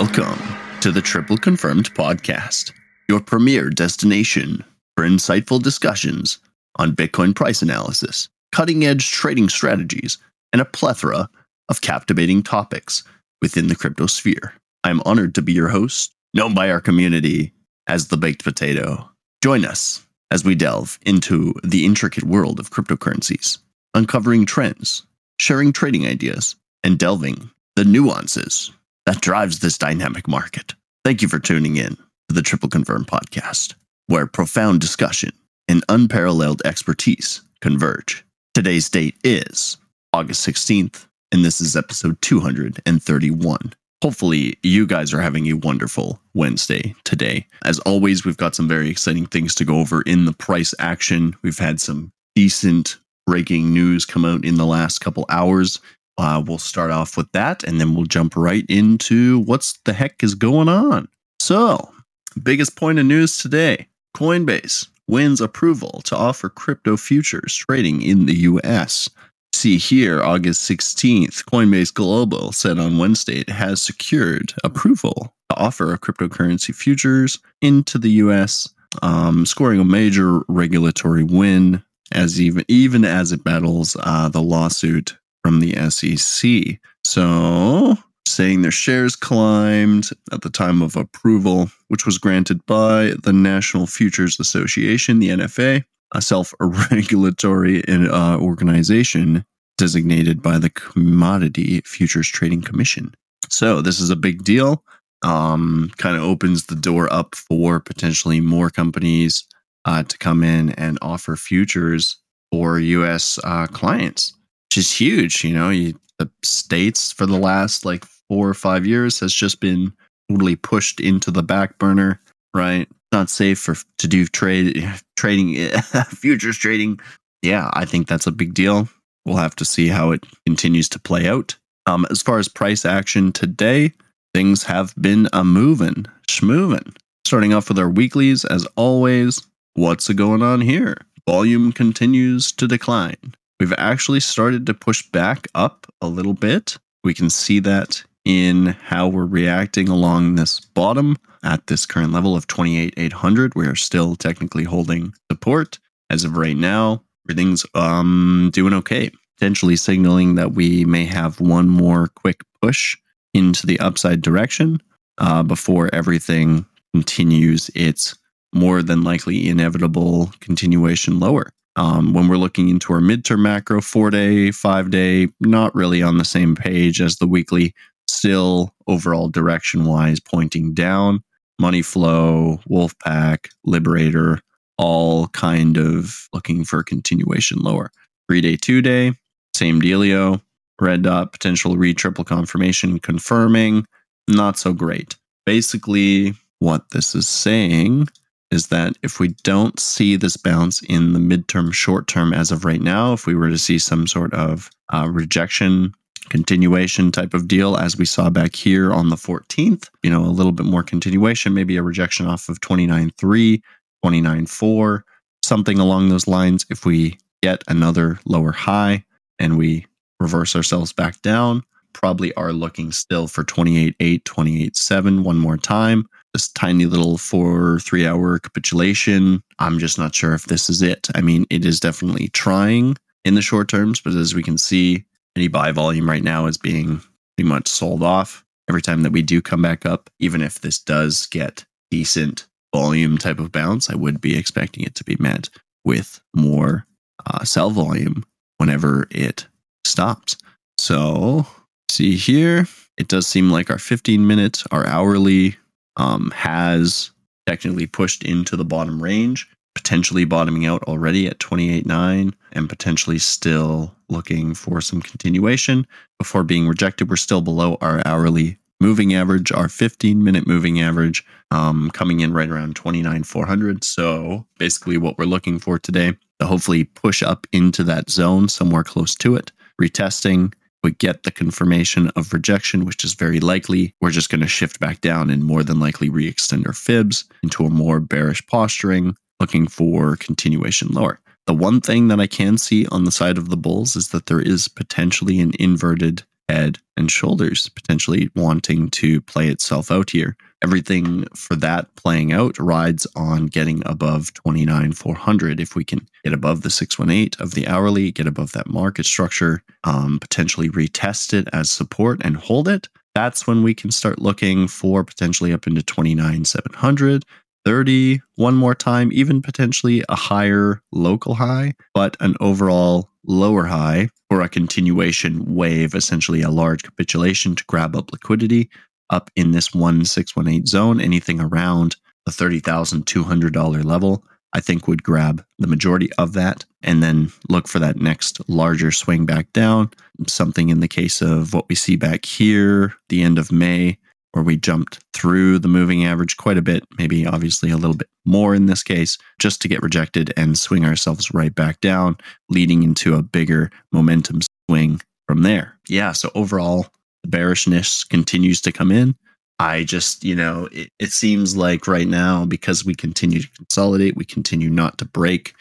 Welcome to the Triple Confirmed Podcast, your premier destination for insightful discussions on Bitcoin price analysis, cutting-edge trading strategies, and a plethora of captivating topics within the crypto sphere. I'm honored to be your host, known by our community as the Baked Potato. Join us as we delve into the intricate world of cryptocurrencies, uncovering trends, sharing trading ideas, and delving the nuances that drives this dynamic market. Thank you for tuning in to the Triple Confirmed Podcast, where profound discussion and unparalleled expertise converge. Today's date is August 16th, and this is episode 231. Hopefully, you guys are having a wonderful Wednesday today. As always, we've got some very exciting things to go over in the price action. We've had some decent breaking news come out in the last couple hours. We'll start off with that, and then we'll jump right into what's the heck is going on. So, biggest point of news today, Coinbase wins approval to offer crypto futures trading in the U.S. See here, August 16th, Coinbase Global said on Wednesday it has secured approval to offer cryptocurrency futures into the U.S., scoring a major regulatory win as even as it battles the lawsuit from the SEC. So, saying their shares climbed at the time of approval, which was granted by the National Futures Association, the NFA, a self-regulatory organization designated by the Commodity Futures Trading Commission. So this is a big deal. Kind of opens the door up for potentially more companies to come in and offer futures for U.S. clients, which is huge. You know, the states for the last 4 or 5 years has just been totally pushed into the back burner, right? Not safe to do trading futures trading. Yeah, I think that's a big deal. We'll have to see how it continues to play out. As far as price action today, things have been moving, schmoving. Starting off with our weeklies, as always. What's going on here? Volume continues to decline. We've actually started to push back up a little bit. We can see that in how we're reacting along this bottom at this current level of 28,800. We're still technically holding support. As of right now, everything's doing okay, potentially signaling that we may have one more quick push into the upside direction before everything continues its more than likely inevitable continuation lower. When we're looking into our midterm macro, 4-day, 5-day, not really on the same page as the weekly. Still, overall direction-wise, pointing down. Money flow, Wolfpack, Liberator, all kind of looking for continuation lower. 3-day, 2-day, same dealio. Red dot, potential triple confirmation, confirming. Not so great. Basically, what this is saying is that if we don't see this bounce in the midterm, short-term as of right now, if we were to see some sort of rejection, continuation type of deal as we saw back here on the 14th, you know, a little bit more continuation, maybe a rejection off of 29.3, 29.4, something along those lines. If we get another lower high and we reverse ourselves back down, probably are looking still for 28.8, 28.7 one more time. This tiny little 4-3 hour capitulation, I'm just not sure if this is it. I mean, it is definitely trying in the short terms, but as we can see, any buy volume right now is being pretty much sold off. Every time that we do come back up, even if this does get decent volume type of bounce, I would be expecting it to be met with more sell volume whenever it stops. So, see here, it does seem like our 15-minute, our hourly has technically pushed into the bottom range, potentially bottoming out already at 28.9 and potentially still looking for some continuation before being rejected. We're still below our hourly moving average, our 15-minute moving average, coming in right around 29,400. So basically what we're looking for today, to hopefully push up into that zone, somewhere close to it, retesting. We get the confirmation of rejection, which is very likely. We're just going to shift back down and more than likely re-extend our fibs into a more bearish posturing, looking for continuation lower. The one thing that I can see on the side of the bulls is that there is potentially an inverted head and shoulders, potentially wanting to play itself out here. Everything for that playing out rides on getting above 29,400. If we can get above the 618 of the hourly, get above that market structure, potentially retest it as support and hold it, that's when we can start looking for potentially up into 29,700, 30, one more time, even potentially a higher local high, but an overall lower high or a continuation wave, essentially a large capitulation to grab up liquidity up in this 1618 zone. Anything around the $30,200 level, I think, would grab the majority of that, and then look for that next larger swing back down. Something in the case of what we see back here, the end of May, where we jumped through the moving average quite a bit, maybe obviously a little bit more in this case, just to get rejected and swing ourselves right back down, leading into a bigger momentum swing from there. Yeah, so overall, the bearishness continues to come in. I just, it seems like right now, because we continue to consolidate, we continue not to break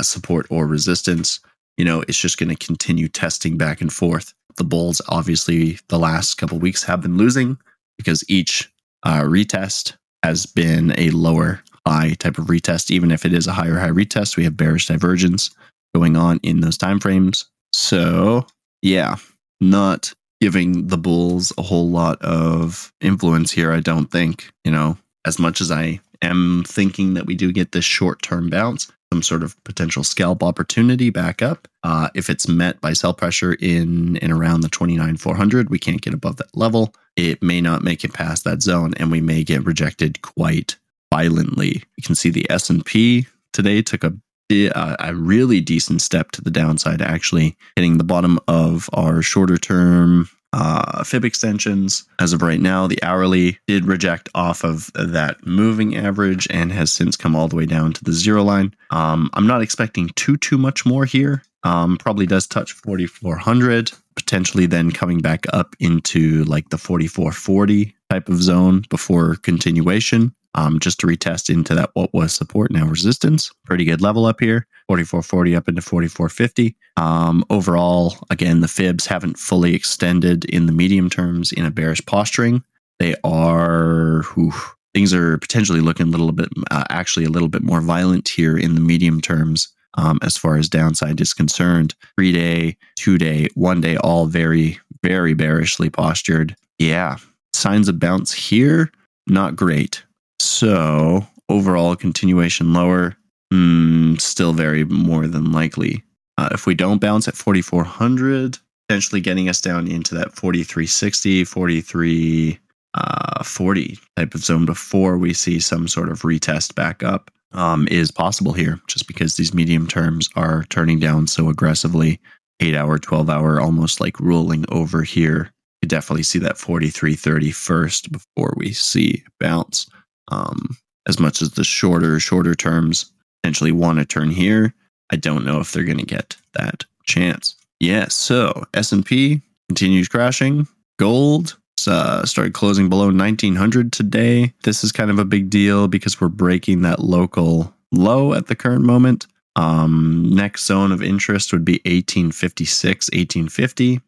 support or resistance, it's just going to continue testing back and forth. The bulls, obviously, the last couple of weeks have been losing, because each retest has been a lower high type of retest. Even if it is a higher high retest, we have bearish divergence going on in those timeframes. So yeah, not giving the bulls a whole lot of influence here, I don't think. As much as I am thinking that we do get this short-term bounce, some sort of potential scalp opportunity back up, if it's met by sell pressure in and around the 29,400, we can't get above that level. It may not make it past that zone, and we may get rejected quite violently. You can see the S&P today took a really decent step to the downside, actually hitting the bottom of our shorter term fib extensions. As of right now, the hourly did reject off of that moving average and has since come all the way down to the zero line. I'm not expecting too much more here. Probably does touch 4,400, potentially then coming back up into like the 4,440 type of zone before continuation, just to retest into that what was support, now resistance. Pretty good level up here, 4,440 up into 4,450. Overall, again, the fibs haven't fully extended in the medium terms in a bearish posturing. They are, things are potentially looking a little bit, actually a little bit more violent here in the medium terms. As far as downside is concerned, 3-day, 2-day, 1-day, all very, very bearishly postured. Yeah, signs of bounce here, not great. So overall, continuation lower, still very more than likely. If we don't bounce at 4,400, potentially getting us down into that 4,360, 4,340 type of zone before we see some sort of retest back up. Is possible here, just because these medium terms are turning down so aggressively. 8-hour, 12-hour, almost like rolling over here. You definitely see that 43.30 first before we see bounce. As much as the shorter terms potentially want to turn here, I don't know if they're going to get that chance. Yeah, so S&P continues crashing. Gold started closing below 1900 today. This is kind of a big deal because we're breaking that local low at the current moment. Next zone of interest would be 1856, 1850,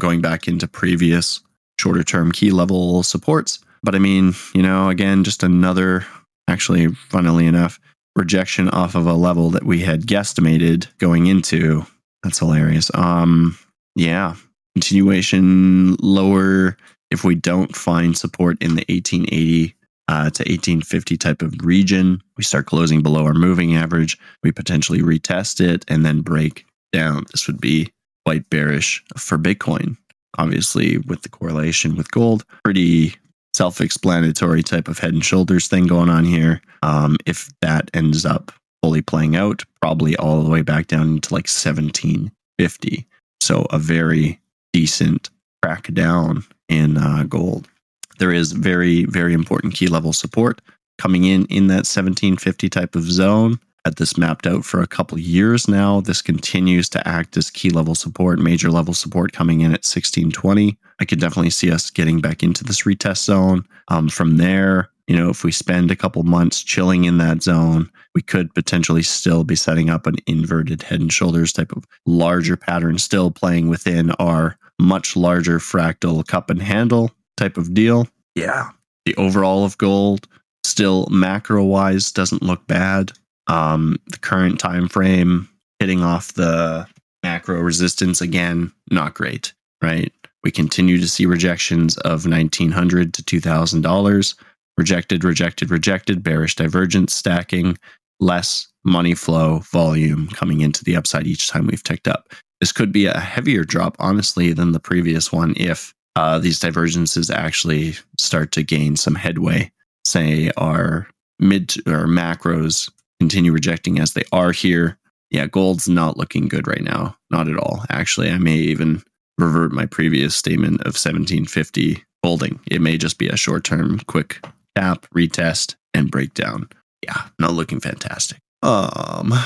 going back into previous shorter term key level supports. But I mean, again, just another, actually, funnily enough, rejection off of a level that we had guesstimated going into. That's hilarious. Yeah, continuation lower. If we don't find support in the 1880 to 1850 type of region, we start closing below our moving average, we potentially retest it and then break down. This would be quite bearish for Bitcoin. Obviously, with the correlation with gold, pretty self-explanatory type of head and shoulders thing going on here. If that ends up fully playing out, probably all the way back down to like 1750. So a very decent crack down in gold. There is very, very important key level support coming in that 1750 type of zone. Had this mapped out for a couple years now. This continues to act as key level support, major level support coming in at 1620. I could definitely see us getting back into this retest zone. From there, if we spend a couple months chilling in that zone, we could potentially still be setting up an inverted head and shoulders type of larger pattern, still playing within our much larger fractal cup and handle type of deal. Yeah. The overall of gold still macro wise doesn't look bad. The current time frame hitting off the macro resistance again, not great, right? We continue to see rejections of $1,900 to $2,000. Rejected, bearish divergence stacking, less money flow volume coming into the upside each time we've ticked up. This could be a heavier drop, honestly, than the previous one if these divergences actually start to gain some headway. Say our mid or macros continue rejecting as they are here. Yeah, gold's not looking good right now. Not at all. Actually, I may even revert my previous statement of 1750 holding. It may just be a short-term quick tap, retest, and breakdown. Yeah, not looking fantastic.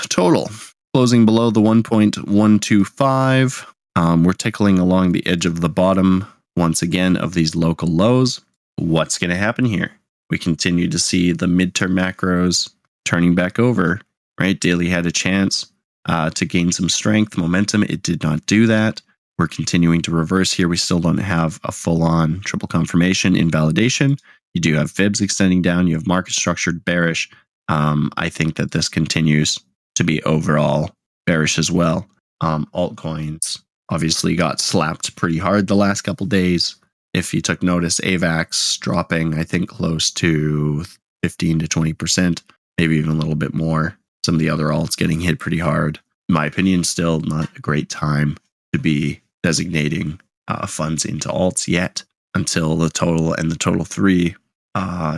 Total closing below the 1.125. We're tickling along the edge of the bottom once again of these local lows. What's going to happen here? We continue to see the midterm macros turning back over, right? Daily had a chance to gain some strength, momentum. It did not do that. We're continuing to reverse here. We still don't have a full-on triple confirmation invalidation. You do have fibs extending down. You have market structured bearish. I think that this continues to be overall bearish as well. Altcoins obviously got slapped pretty hard the last couple days. If you took notice, AVAX dropping, I think, close to 15 to 20%, maybe even a little bit more. Some of the other alts getting hit pretty hard. In my opinion, still not a great time to be designating funds into alts yet until the total and the total three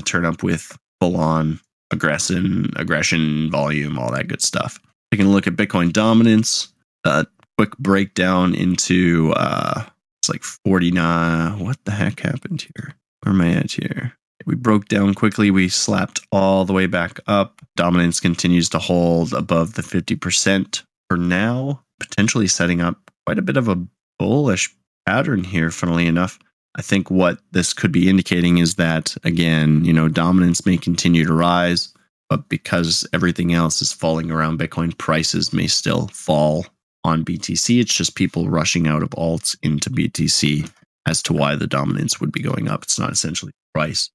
turn up with full-on aggression, volume, all that good stuff. Taking a look at Bitcoin dominance, a quick breakdown into it's like 49. What the heck happened here? Where am I at here? We broke down quickly. We slapped all the way back up. Dominance continues to hold above the 50% for now, potentially setting up quite a bit of a bullish pattern here, funnily enough. I think what this could be indicating is that, again, you know, dominance may continue to rise, but because everything else is falling around Bitcoin, prices may still fall on BTC. It's just people rushing out of alts into BTC as to why the dominance would be going up. It's not essentially price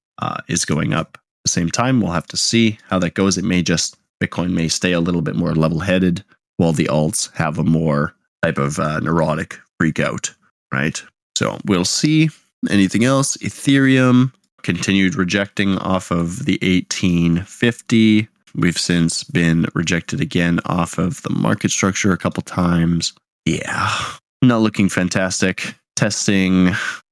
is going up. At the same time, we'll have to see how that goes. It may just, Bitcoin may stay a little bit more level-headed while the alts have a more type of neurotic freak out, right? So we'll see. Anything else? Ethereum continued rejecting off of the 1850. We've since been rejected again off of the market structure a couple times. Yeah, not looking fantastic. Testing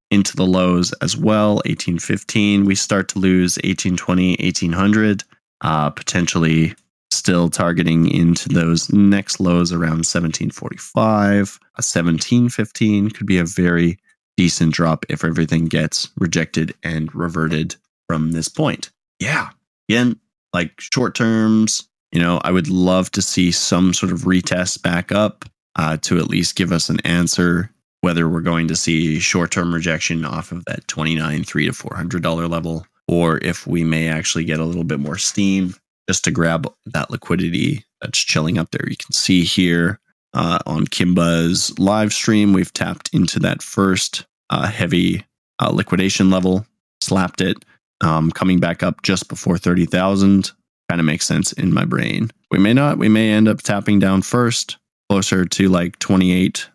into the lows as well. 1815. We start to lose 1820, 1800. Potentially still targeting into those next lows around 1745. A 1715 could be a very decent drop if everything gets rejected and reverted from this point. Yeah. Again, like short terms, you know, I would love to see some sort of retest back up to at least give us an answer whether we're going to see short-term rejection off of that $29.3 to $400 level, or if we may actually get a little bit more steam just to grab that liquidity that's chilling up there. You can see here on Kimba's live stream, we've tapped into that first heavy liquidation level, slapped it, coming back up just before 30,000. Kind of makes sense in my brain. We may not. We may end up tapping down first, closer to like 28,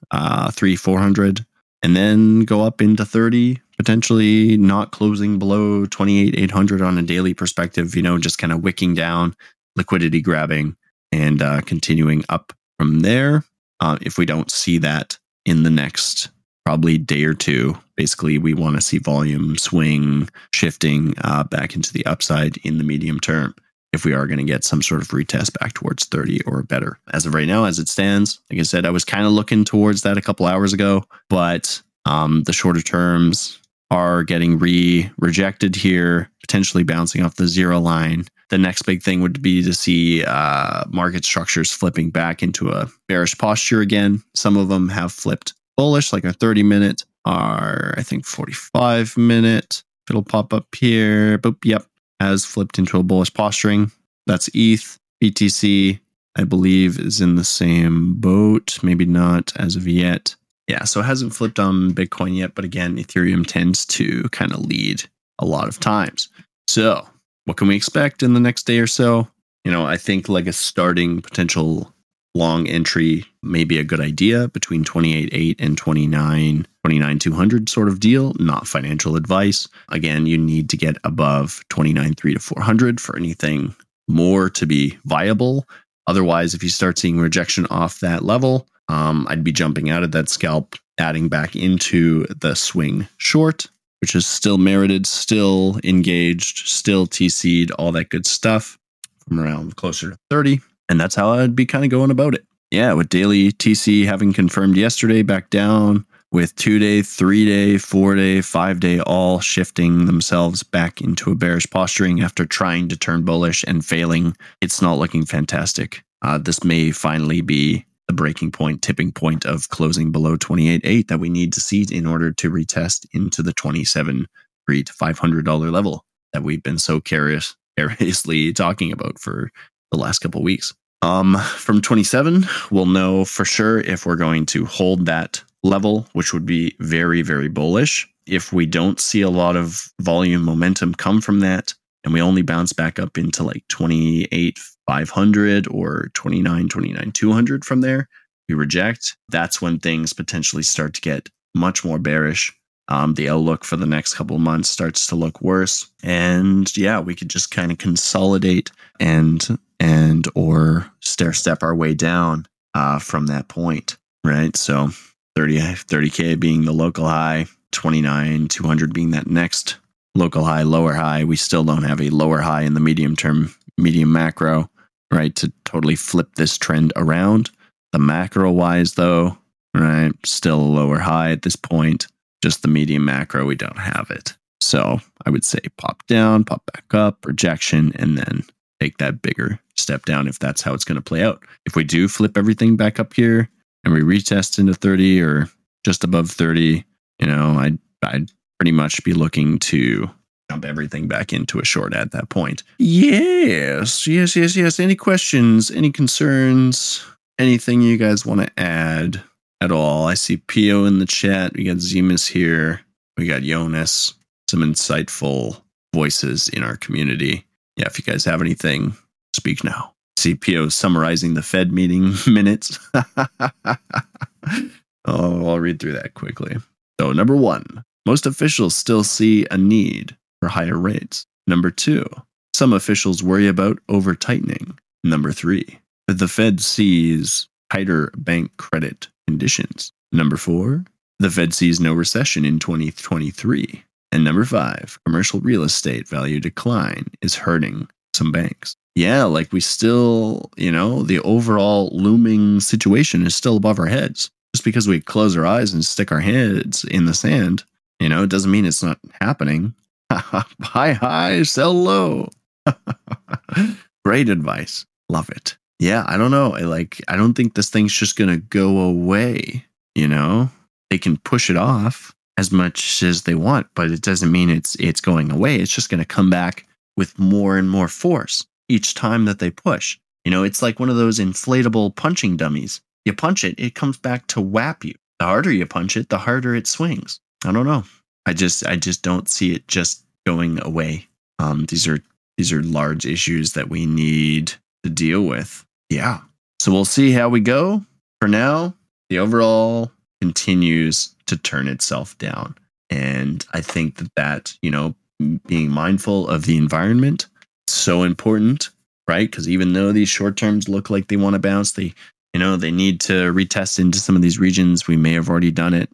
3,400, and then go up into 30, potentially not closing below 28,800 on a daily perspective, you know, just kind of wicking down, liquidity grabbing, and continuing up from there. If we don't see that in the next probably day or two, basically we want to see volume swing, shifting back into the upside in the medium term if we are going to get some sort of retest back towards 30 or better. As of right now, as it stands, like I said, I was kind of looking towards that a couple hours ago, but the shorter terms are getting rejected here, potentially bouncing off the zero line. The next big thing would be to see market structures flipping back into a bearish posture again. Some of them have flipped bullish, like our 30-minute, our, I think, 45-minute. It'll pop up here. Boop, yep, has flipped into a bullish posturing. That's ETH. BTC, I believe, is in the same boat. Maybe not as of yet. Yeah, so it hasn't flipped on Bitcoin yet, but again, Ethereum tends to kind of lead a lot of times. So what can we expect in the next day or so? You know, I think like a starting potential long entry may be a good idea between 28.8 and 29,200 sort of deal, not financial advice. Again, you need to get above 29.3 to 400 for anything more to be viable. Otherwise, if you start seeing rejection off that level, I'd be jumping out of that scalp, adding back into the swing short, which is still merited, still engaged, still TC'd, all that good stuff from around closer to 30. And that's how I'd be kind of going about it. Yeah, with daily TC having confirmed yesterday back down, with 2-day, 3-day, 4-day, 5-day all shifting themselves back into a bearish posturing after trying to turn bullish and failing. It's not looking fantastic. This may finally be the breaking point, tipping point of closing below 28.8 that we need to see in order to retest into the $27.3 to $500 level that we've been so curiously talking about for the last couple of weeks. From 27, we'll know for sure if we're going to hold that level, which would be very, very bullish. If we don't see a lot of volume momentum come from that, and we only bounce back up into like 28,500 or 29,200 from there, we reject. That's when things potentially start to get much more bearish. The outlook for the next couple of months starts to look worse. And yeah, we could just kind of consolidate and or stair step our way down from that point, right? So 30K being the local high, 29,200 being that next local high, lower high. We still don't have a lower high in the medium term, medium macro, right? To totally flip this trend around. The macro wise though, right? Still a lower high at this point. Just the medium macro, we don't have it. So I would say pop down, pop back up, rejection, and then take that bigger step down if that's how it's going to play out. If we do flip everything back up here and we retest into 30 or just above 30, you know, I'd pretty much be looking to jump everything back into a short at that point. Yes. Any questions, any concerns, anything you guys want to add at all? I see Pio in the chat. We got Zemus here. We got Jonas. Some insightful voices in our community. Yeah, if you guys have anything, speak now. See Pio summarizing the Fed meeting minutes. I'll read through that quickly. So, number one, most officials still see a need for higher rates. Number two, some officials worry about over-tightening. Number three, the Fed sees tighter bank credit conditions. Number four, the Fed sees no recession in 2023. And number five, commercial real estate value decline is hurting some banks. Yeah, like we still, you know, the overall looming situation is still above our heads. Just because we close our eyes and stick our heads in the sand, you know, it doesn't mean it's not happening. Buy high, sell low. Great advice. Love it. Yeah, I don't know. I don't think this thing's just going to go away, you know? They can push it off as much as they want, but it doesn't mean it's going away. It's just going to come back with more and more force each time that they push. You know, it's like one of those inflatable punching dummies. You punch it, it comes back to whap you. The harder you punch it, the harder it swings. I don't know. I just don't see it just going away. These are large issues that we need to deal with. Yeah. So we'll see how we go. For now, the overall continues to turn itself down. And I think that, you know, being mindful of the environment, so important, right? Because even though these short terms look like they want to bounce, they need to retest into some of these regions. We may have already done it.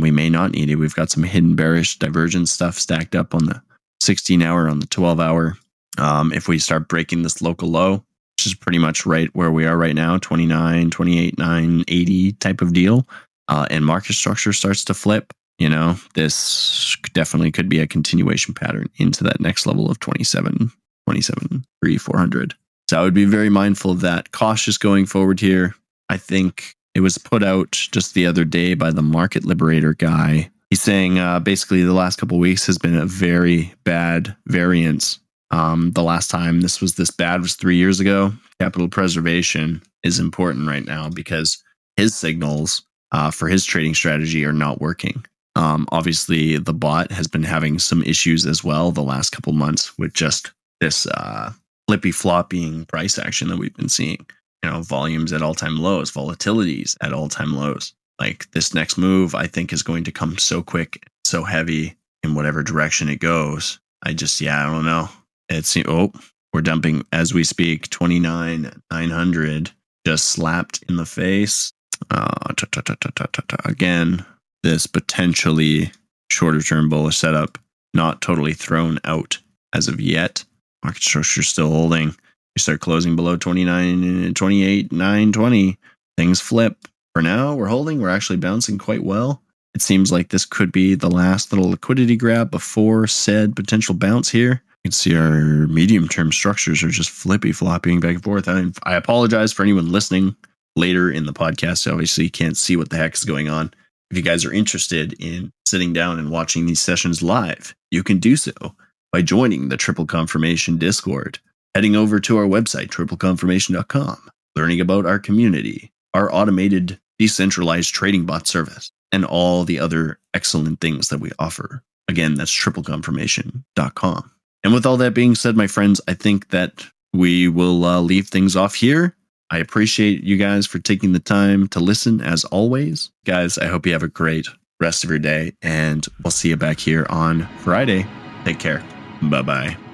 We may not need it. We've got some hidden bearish divergence stuff stacked up on the 16 hour, on the 12 hour. If we start breaking this local low, which is pretty much right where we are right now, 29, 28, 980 type of deal, and market structure starts to flip, you know, this definitely could be a continuation pattern into that next level of 27, 400. So I would be very mindful of that. Cautious going forward here. I think it was put out just the other day by the Market Liberator guy. He's saying basically the last couple of weeks has been a very bad variance. The last time this was this bad was 3 years ago. Capital preservation is important right now because his signals for his trading strategy are not working. Obviously, the bot has been having some issues as well the last couple months with just this flippy-flopping price action that we've been seeing. You know, volumes at all-time lows, volatilities at all-time lows. Like, this next move, I think, is going to come so quick, so heavy in whatever direction it goes. I don't know. We're dumping as we speak. 29,900 just slapped in the face. Again, this potentially shorter term bullish setup, not totally thrown out as of yet. Market structure still holding. We start closing below 28,920. Things flip. For now, we're holding. We're actually bouncing quite well. It seems like this could be the last little liquidity grab before said potential bounce here. You can see our medium-term structures are just flippy-flopping back and forth. I apologize for anyone listening later in the podcast. Obviously, you can't see what the heck is going on. If you guys are interested in sitting down and watching these sessions live, you can do so by joining the Triple Confirmation Discord, heading over to our website, tripleconfirmation.com, learning about our community, our automated decentralized trading bot service, and all the other excellent things that we offer. Again, that's tripleconfirmation.com. And with all that being said, my friends, I think that we will leave things off here. I appreciate you guys for taking the time to listen as always. Guys, I hope you have a great rest of your day, and we'll see you back here on Friday. Take care. Bye-bye.